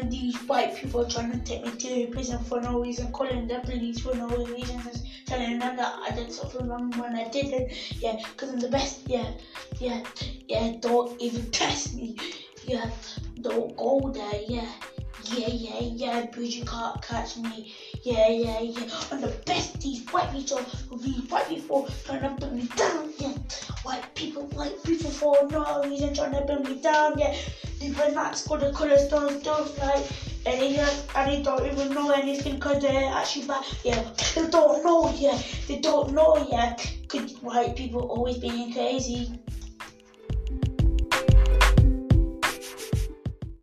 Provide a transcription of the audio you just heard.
even these white people trying to take me to prison for no reason, calling the police for no reason, telling them that I did something wrong when I didn't. Yeah, because I'm the best. Yeah. Don't even test me. Yeah, don't go there. Yeah. Bridget can't catch me. Yeah. I'm the best. These white people, trying to bring me down. Yeah. White people for no reason trying to bring me down, yeah. They were not school, the colours don't like anything, and they don't even know anything because they're actually bad, yeah. They don't know, yeah. Because white people always being crazy.